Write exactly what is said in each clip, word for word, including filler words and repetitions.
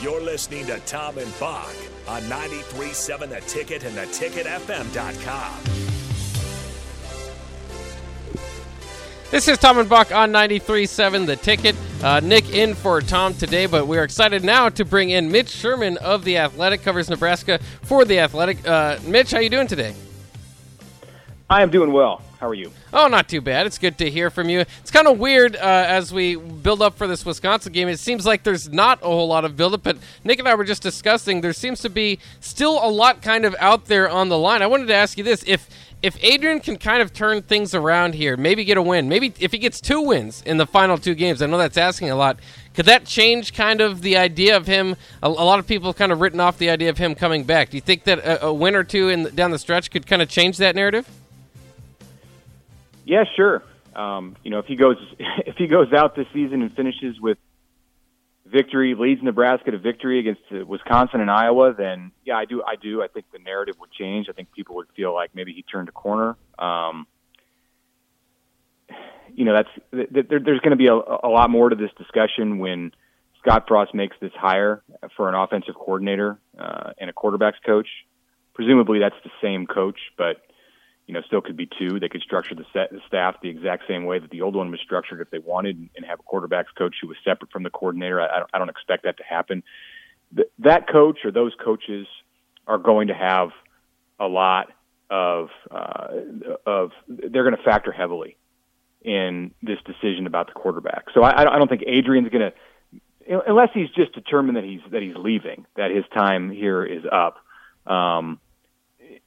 You're listening to Tom and Bock on ninety-three point seven The Ticket and the ticket f m dot com. This is Tom and Bock on ninety-three point seven The Ticket. Uh, Nick in for Tom today, but we're excited now to bring in Mitch Sherman of The Athletic, covers Nebraska for The Athletic. Uh, Mitch, how you doing today? I am doing well. How are you? Oh, not too bad. It's good to hear from you. It's kind of weird uh, as we build up for this Wisconsin game. It seems like there's not a whole lot of build-up, but Nick and I were just discussing there seems to be still a lot kind of out there on the line. I wanted to ask you this. If if Adrian can kind of turn things around here, maybe get a win, maybe if he gets two wins in the final two games, I know that's asking a lot, could that change kind of the idea of him? A, a lot of people have kind of written off the idea of him coming back. Do you think that a, a win or two in, down the stretch could kind of change that narrative? Yeah, sure. Um, you know, if he goes if he goes out this season and finishes with victory, leads Nebraska to victory against Wisconsin and Iowa, then yeah, I do. I do. I think the narrative would change. I think people would feel like maybe he turned a corner. Um, you know, that's th- th- there's going to be a, a lot more to this discussion when Scott Frost makes this hire for an offensive coordinator uh, and a quarterback's coach. Presumably, that's the same coach, but. You know, still could be two. They could structure the, set, the staff the exact same way that the old one was structured if they wanted and have a quarterback's coach who was separate from the coordinator. I, I don't expect that to happen. Th- that coach or those coaches are going to have a lot of, uh, of they're going to factor heavily in this decision about the quarterback. So I, I don't think Adrian's going to, unless he's just determined that he's, that he's leaving, that his time here is up, um,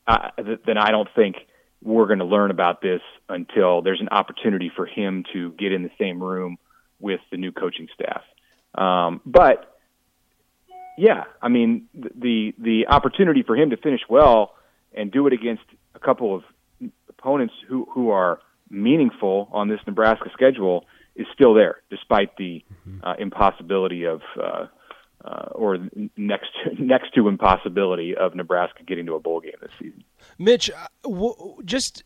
I, then I don't think we're going to learn about this until there's an opportunity for him to get in the same room with the new coaching staff. Um, but yeah, I mean, the, the opportunity for him to finish well and do it against a couple of opponents who, who are meaningful on this Nebraska schedule is still there, despite the uh, impossibility of, uh, Uh, or next to, next to impossibility of Nebraska getting to a bowl game this season. Mitch, w- just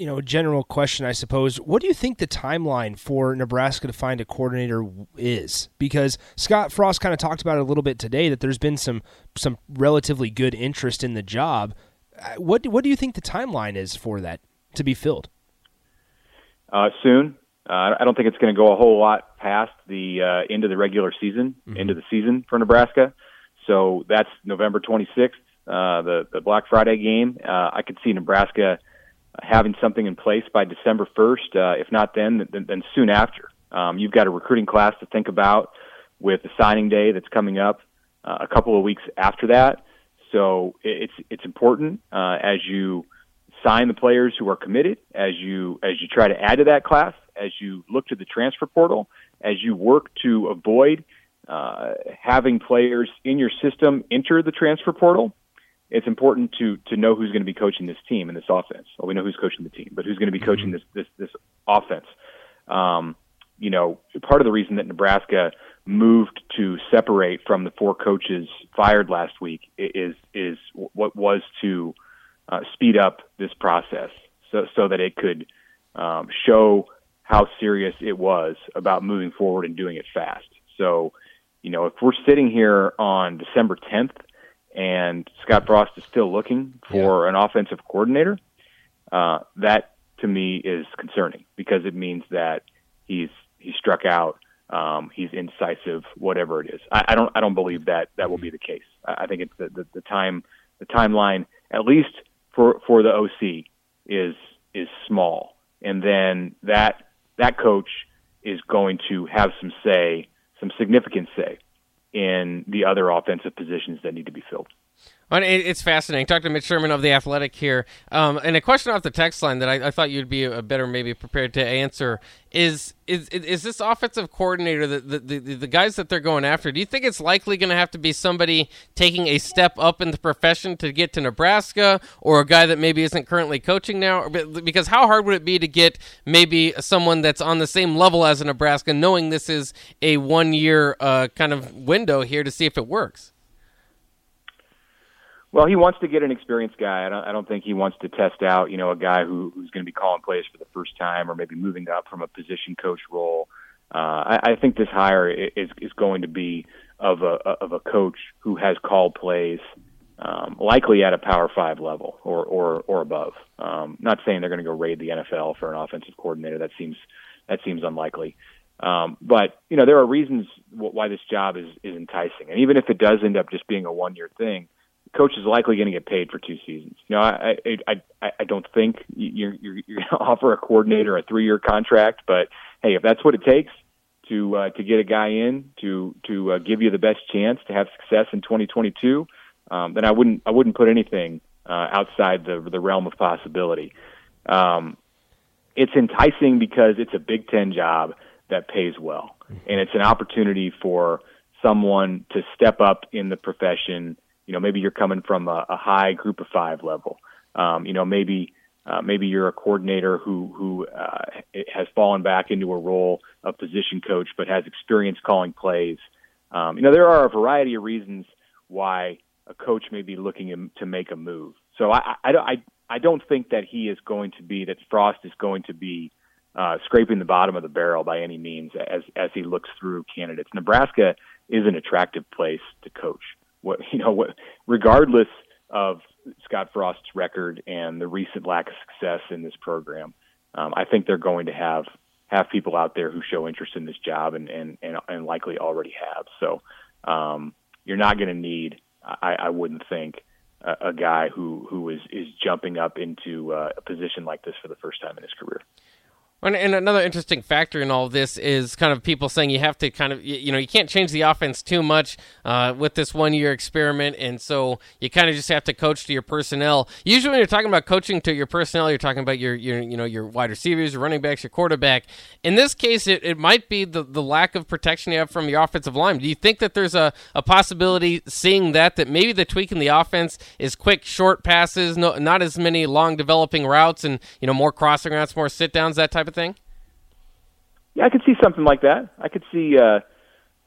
you know, a general question, I suppose. What do you think the timeline for Nebraska to find a coordinator is? Because Scott Frost kind of talked about it a little bit today that there's been some some relatively good interest in the job. What what do you think the timeline is for that to be filled? Uh, soon. Uh, I don't think it's going to go a whole lot past the uh, end of the regular season, mm-hmm. end of the season for Nebraska. So that's November twenty-sixth, uh, the, the Black Friday game. Uh, I could see Nebraska having something in place by December first. Uh, if not then, then, then soon after. Um, you've got a recruiting class to think about with the signing day that's coming up uh, a couple of weeks after that. So it's it's important uh, as you sign the players who are committed, as you as you try to add to that class, as you look to the transfer portal, as you work to avoid uh, having players in your system enter the transfer portal. It's important to to know who's going to be coaching this team and this offense. Well, we know who's coaching the team, but who's going to be coaching this this, this offense. Um, you know, part of the reason that Nebraska moved to separate from the four coaches fired last week is is what was to uh, speed up this process so so that it could um, show how serious it was about moving forward and doing it fast. So, you know, if we're sitting here on December tenth and Scott Frost is still looking for yeah. an offensive coordinator, uh, that to me is concerning because it means that he's he struck out, um, he's indecisive, whatever it is. I, I don't I don't believe that that will be the case. I, I think it's the, the, the time the timeline, at least for for the O C, is is small, and then that. That coach is going to have some say, some significant say in the other offensive positions that need to be filled. It's fascinating. Talk to Mitch Sherman of The Athletic here. Um, and a question off the text line that I, I thought you'd be a better maybe prepared to answer is, is, is this offensive coordinator, the, the, the, the guys that they're going after, do you think it's likely going to have to be somebody taking a step up in the profession to get to Nebraska or a guy that maybe isn't currently coaching now? Because how hard would it be to get maybe someone that's on the same level as a Nebraska, knowing this is a one-year uh, kind of window here to see if it works? Well, he wants to get an experienced guy. I don't, I don't think he wants to test out, you know, a guy who, who's going to be calling plays for the first time or maybe moving up from a position coach role Uh, I, I think this hire is is going to be of a of a coach who has called plays, um, likely at a Power Five level or or or above. Um, not saying they're going to go raid the N F L for an offensive coordinator. That seems that seems unlikely. Um, but you know there are reasons why this job is is enticing, and even if it does end up just being a one year thing, the coach is likely going to get paid for two seasons. You know, I I I, I don't think you you you're going to offer a coordinator a three year contract, but hey, if that's what it takes to uh, to get a guy in to to uh, give you the best chance to have success in twenty twenty-two, um, then I wouldn't I wouldn't put anything uh, outside the the realm of possibility. Um, it's enticing because it's a Big Ten job that pays well, and it's an opportunity for someone to step up in the profession. You know, maybe you're coming from a, a high Group of Five level. Um, you know, maybe uh, maybe you're a coordinator who who uh, has fallen back into a role of position coach, but has experience calling plays. Um, you know, there are a variety of reasons why a coach may be looking to make a move. So I I, I, I don't think that he is going to be that Frost is going to be Uh, scraping the bottom of the barrel by any means as as he looks through candidates. Nebraska is an attractive place to coach. What you know, what, regardless of Scott Frost's record and the recent lack of success in this program, um, I think they're going to have have people out there who show interest in this job and and and, and likely already have. So um, you're not going to need, I, I wouldn't think, a, a guy who who is is jumping up into uh, a position like this for the first time in his career. And another interesting factor in all this is kind of people saying you have to kind of, you know, you can't change the offense too much uh, with this one-year experiment, and so you kind of just have to coach to your personnel. Usually when you're talking about coaching to your personnel, you're talking about your, your you know, your wide receivers, your running backs, your quarterback. In this case, it, it might be the, the lack of protection you have from your offensive line. Do you think that there's a, a possibility, seeing that, that maybe the tweak in the offense is quick, short passes, no, not as many long developing routes and, you know, more crossing routes, more sit-downs, that type of thing? Yeah, I could see something like that. I could see, uh,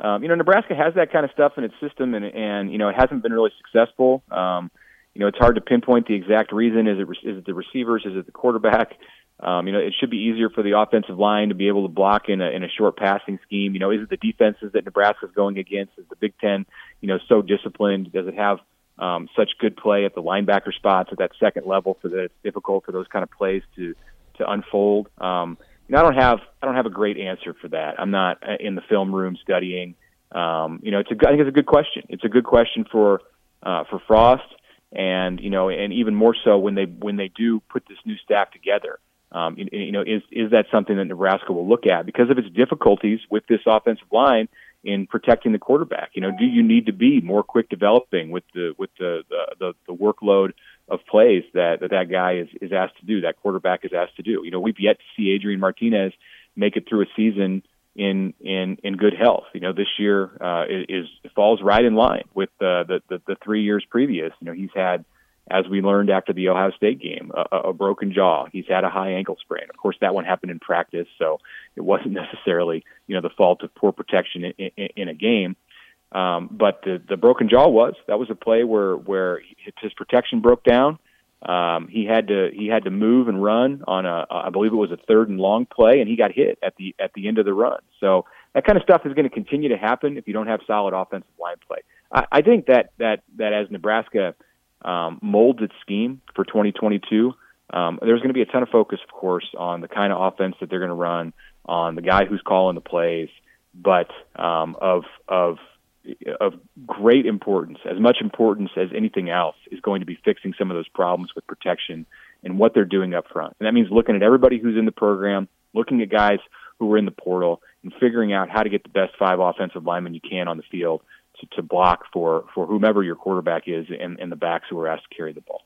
um, you know, Nebraska has that kind of stuff in its system, and, and you know, it hasn't been really successful. Um, you know, it's hard to pinpoint the exact reason. Is it is it the receivers? Is it the quarterback? Um, you know, it should be easier for the offensive line to be able to block in a in a short passing scheme. You know, is it the defenses that Nebraska's going against? Is the Big Ten, you know, so disciplined? Does it have um, such good play at the linebacker spots at that second level so that it's difficult for those kind of plays to to unfold? Um, you know, I don't have I don't have a great answer for that. I'm not in the film room studying. Um, you know, it's a, I think it's a good question. It's a good question for uh, for Frost, and you know, and even more so when they when they do put this new staff together. Um, you, you know, is is that something that Nebraska will look at because of its difficulties with this offensive line in protecting the quarterback? You know, do you need to be more quick developing with the with the the, the, the workload of plays that that, that guy is, is asked to do, that quarterback is asked to do? You know, we've yet to see Adrian Martinez make it through a season in in, in good health. You know, this year uh, is, is falls right in line with uh, the, the, the three years previous. You know, he's had, as we learned after the Ohio State game, a, a broken jaw. He's had a high ankle sprain. Of course, that one happened in practice, so it wasn't necessarily, you know, the fault of poor protection in, in, in a game. Um, but the, the broken jaw was, that was a play where, where his protection broke down. Um, he had to, he had to move and run on a, I believe it was a third and long play, and he got hit at the, at the end of the run. So that kind of stuff is going to continue to happen if you don't have solid offensive line play. I, I think that, that, that as Nebraska, um, molds its scheme for twenty twenty-two, um, there's going to be a ton of focus, of course, on the kind of offense that they're going to run, on the guy who's calling the plays, but, um, of, of, of great importance, as much importance as anything else, is going to be fixing some of those problems with protection and what they're doing up front. And that means looking at everybody who's in the program, looking at guys who are in the portal, and figuring out how to get the best five offensive linemen you can on the field to, to block for, for whomever your quarterback is and, and the backs who are asked to carry the ball.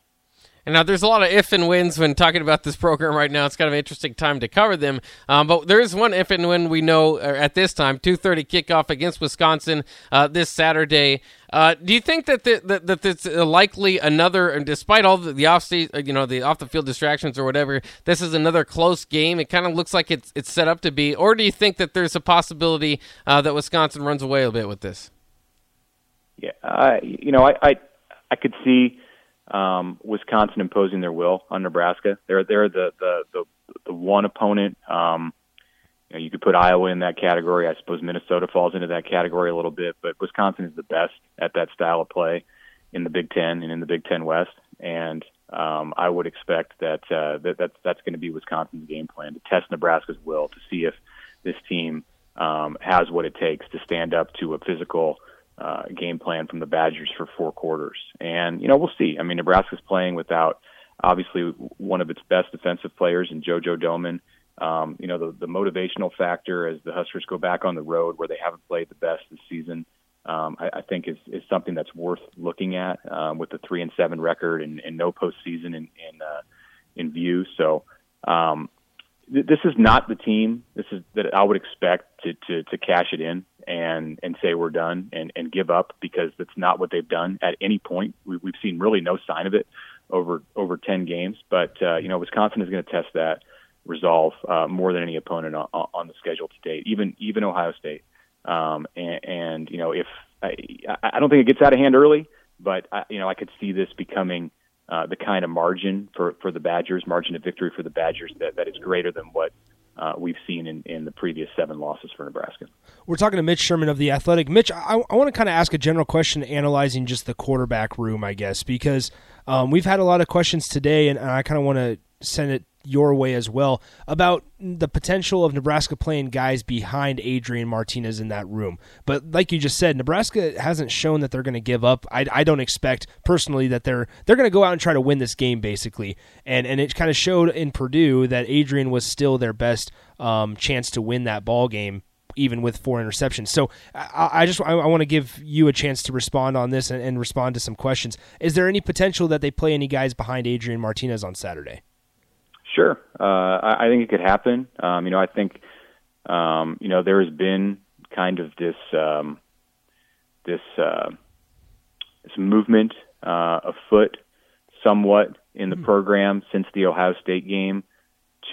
And now there's a lot of if and wins when talking about this program right now. It's kind of an interesting time to cover them. Um, but there is one if and win we know at this time, two thirty kickoff against Wisconsin uh, this Saturday. Uh, do you think that the, that that it's likely another, and despite all the, the off season, you know, the off the field distractions or whatever, this is another close game? It kind of looks like it's it's set up to be. Or do you think that there's a possibility uh, that Wisconsin runs away a bit with this? Yeah, uh, you know, I, I I could see. Um, Wisconsin imposing their will on Nebraska. They're they're the the the, the one opponent. Um, you know, you could put Iowa in that category. I suppose Minnesota falls into that category a little bit, but Wisconsin is the best at that style of play in the Big Ten and in the Big Ten West. And um, I would expect that, uh, that that's, that's going to be Wisconsin's game plan, to test Nebraska's will, to see if this team um, has what it takes to stand up to a physical uh, game plan from the Badgers for four quarters. And, you know, we'll see. I mean, Nebraska's playing without, obviously, one of its best defensive players in Jojo Doman. Um, you know, the, the motivational factor as the Huskers go back on the road where they haven't played the best this season, um, I, I think is, is something that's worth looking at um, with the three and seven record and, and no postseason in in, uh, in view. So um, th- this is not the team this is that I would expect to, to, to cash it in and, and say we're done and, and give up, because that's not what they've done at any point. We, we've seen really no sign of it over over ten games. But, uh, you know, Wisconsin is going to test that resolve uh, more than any opponent on, on the schedule to date, even even Ohio State. Um, and, and you know, if I, I don't think it gets out of hand early, but I, you know, I could see this becoming uh, the kind of margin for, for the Badgers, margin of victory for the Badgers that, that is greater than what uh, we've seen in, in the previous seven losses for Nebraska. We're talking to Mitch Sherman of The Athletic. Mitch, I, I want to kind of ask a general question analyzing just the quarterback room, I guess, because um, we've had a lot of questions today, and I kind of want to send it your way as well about the potential of Nebraska playing guys behind Adrian Martinez in that room. But like you just said, Nebraska hasn't shown that they're going to give up. I, I don't expect personally that they're they're going to go out and try to win this game basically. And and it kind of showed in Purdue that Adrian was still their best um, chance to win that ball game, even with four interceptions. So I, I just I, I want to give you a chance to respond on this and, and respond to some questions. Is there any potential that they play any guys behind Adrian Martinez on Saturday? Sure. Uh, I, I think it could happen. Um, you know, I think, um, you know, there has been kind of this, um, this, uh, this movement uh, afoot somewhat in the mm-hmm. program since the Ohio State game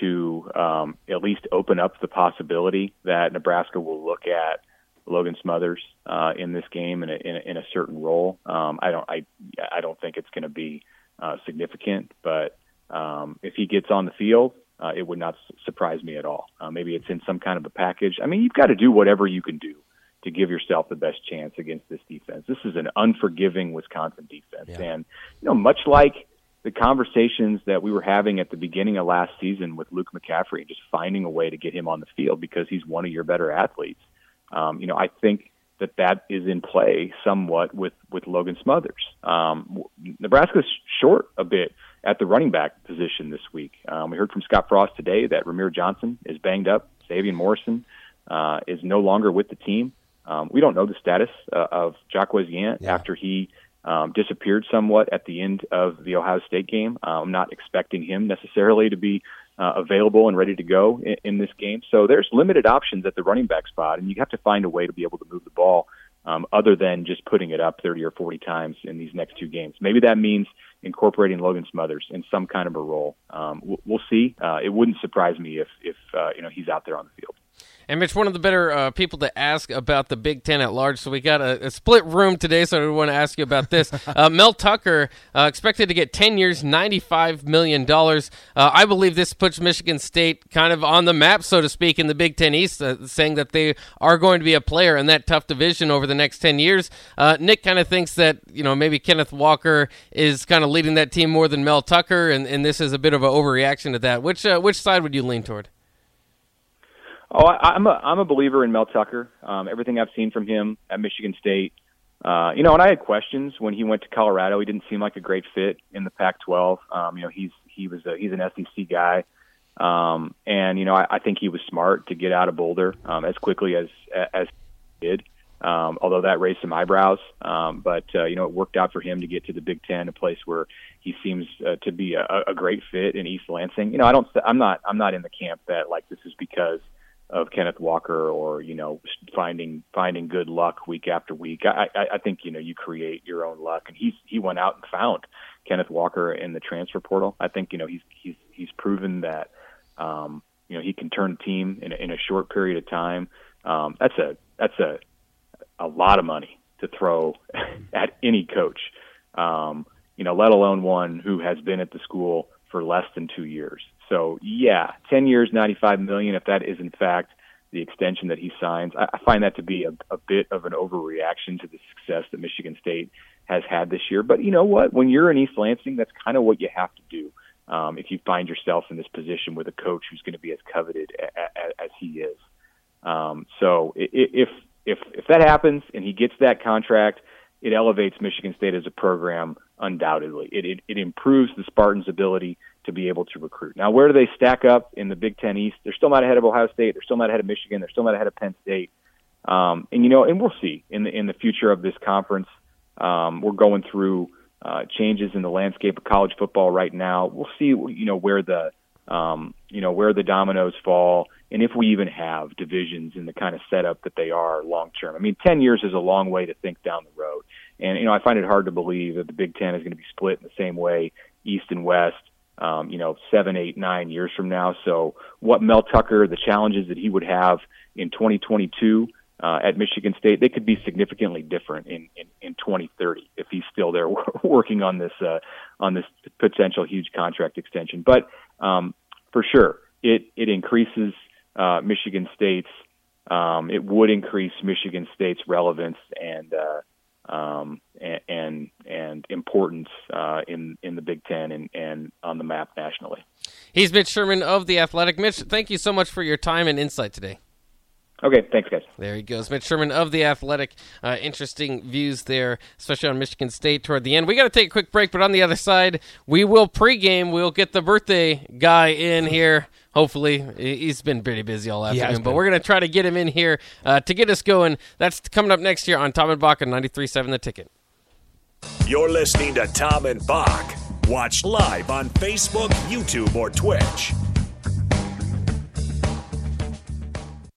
to um, at least open up the possibility that Nebraska will look at Logan Smothers uh, in this game in a, in a, in a certain role. Um, I don't, I, I don't think it's going to be uh, significant, but Um, if he gets on the field, uh, it would not su- surprise me at all. Uh, maybe it's in some kind of a package. I mean, you've got to do whatever you can do to give yourself the best chance against this defense. This is an unforgiving Wisconsin defense. Yeah. And, you know, much like the conversations that we were having at the beginning of last season with Luke McCaffrey, just finding a way to get him on the field because he's one of your better athletes. Um, you know, I think that that is in play somewhat with, with Logan Smothers. Um, Nebraska's short a bit at the running back position this week. Um, we heard from Scott Frost today that Ramir Johnson is banged up. Sabian Morrison uh, is no longer with the team. Um, we don't know the status uh, of Jacquez Yant yeah. after he um, disappeared somewhat at the end of the Ohio State game. Uh, I'm not expecting him necessarily to be uh, available and ready to go in, in this game. So there's limited options at the running back spot, and you have to find a way to be able to move the ball Um, other than just putting it up thirty or forty times in these next two games. Maybe that means incorporating Logan Smothers in some kind of a role. Um, we'll, we'll see. Uh, it wouldn't surprise me if, if uh, you know, he's out there on the field. And Mitch, one of the better uh, people to ask about the Big Ten at large, so we got a, a split room today, so we want to ask you about this. Uh, Mel Tucker, uh, expected to get ten years, ninety-five million dollars. Uh, I believe this puts Michigan State kind of on the map, so to speak, in the Big Ten East, uh, saying that they are going to be a player in that tough division over the next ten years. Uh, Nick kind of thinks that, you know, maybe Kenneth Walker is kind of leading that team more than Mel Tucker, and, and this is a bit of an overreaction to that. Which, uh, which side would you lean toward? Oh, I, I'm a I'm a believer in Mel Tucker. Um, everything I've seen from him at Michigan State, uh, you know, and I had questions when he went to Colorado. He didn't seem like a great fit in the Pac twelve. Um, you know, he's he was a, he's an S E C guy, um, and you know, I, I think he was smart to get out of Boulder um, as quickly as as he did. Um, although that raised some eyebrows, um, but uh, you know, it worked out for him to get to the Big Ten, a place where he seems uh, to be a, a great fit in East Lansing. You know, I don't I'm not I'm not in the camp that like this is because of Kenneth Walker or, you know, finding finding good luck week after week. I, I, I think, you know, you create your own luck. And he's, he went out and found Kenneth Walker in the transfer portal. I think, you know, he's he's he's proven that, um, you know, he can turn a team in a, in a short period of time. Um, that's a that's a, a lot of money to throw at any coach, um, you know, let alone one who has been at the school for less than two years. So, yeah, ten years, ninety-five million dollars, if that is, in fact, the extension that he signs. I, I find that to be a, a bit of an overreaction to the success that Michigan State has had this year. But you know what? When you're in East Lansing, that's kind of what you have to do. Um, if you find yourself in this position with a coach who's going to be as coveted as, as he is. Um, so if, if, if that happens and he gets that contract, it elevates Michigan State as a program, undoubtedly. It, it, it improves the Spartans' ability to be able to recruit. Now, where do they stack up in the Big Ten East? They're still not ahead of Ohio State. They're still not ahead of Michigan. They're still not ahead of Penn State. Um, and, you know, and we'll see in the, in the future of this conference. Um, we're going through uh, changes in the landscape of college football right now. We'll see, you know, where the, um, you know, where the dominoes fall and if we even have divisions in the kind of setup that they are long term. I mean, ten years is a long way to think down the road. And, you know, I find it hard to believe that the Big Ten is going to be split in the same way, East and West, um, you know, seven, eight, nine years from now. So what Mel Tucker, the challenges that he would have in twenty twenty-two uh, at Michigan State, they could be significantly different in, in, in twenty thirty if he's still there working on this, uh, on this potential huge contract extension. But um, for sure, it, it increases uh, Michigan State's, um, it would increase Michigan State's relevance and, uh, Um, and, and and importance uh, in in the Big Ten and, and on the map nationally. He's Mitch Sherman of The Athletic. Mitch, thank you so much for your time and insight today. Okay, thanks, guys. There he goes. Mitch Sherman of The Athletic. Uh, interesting views there, especially on Michigan State toward the end. We got to take a quick break, but on the other side, we will pregame. We'll get the birthday guy in here. Hopefully, he's been pretty busy all afternoon, yeah, but we're going to try to get him in here uh, to get us going. That's coming up next year on Tom and Bock on ninety-three point seven The Ticket. You're listening to Tom and Bock. Watch live on Facebook, YouTube, or Twitch.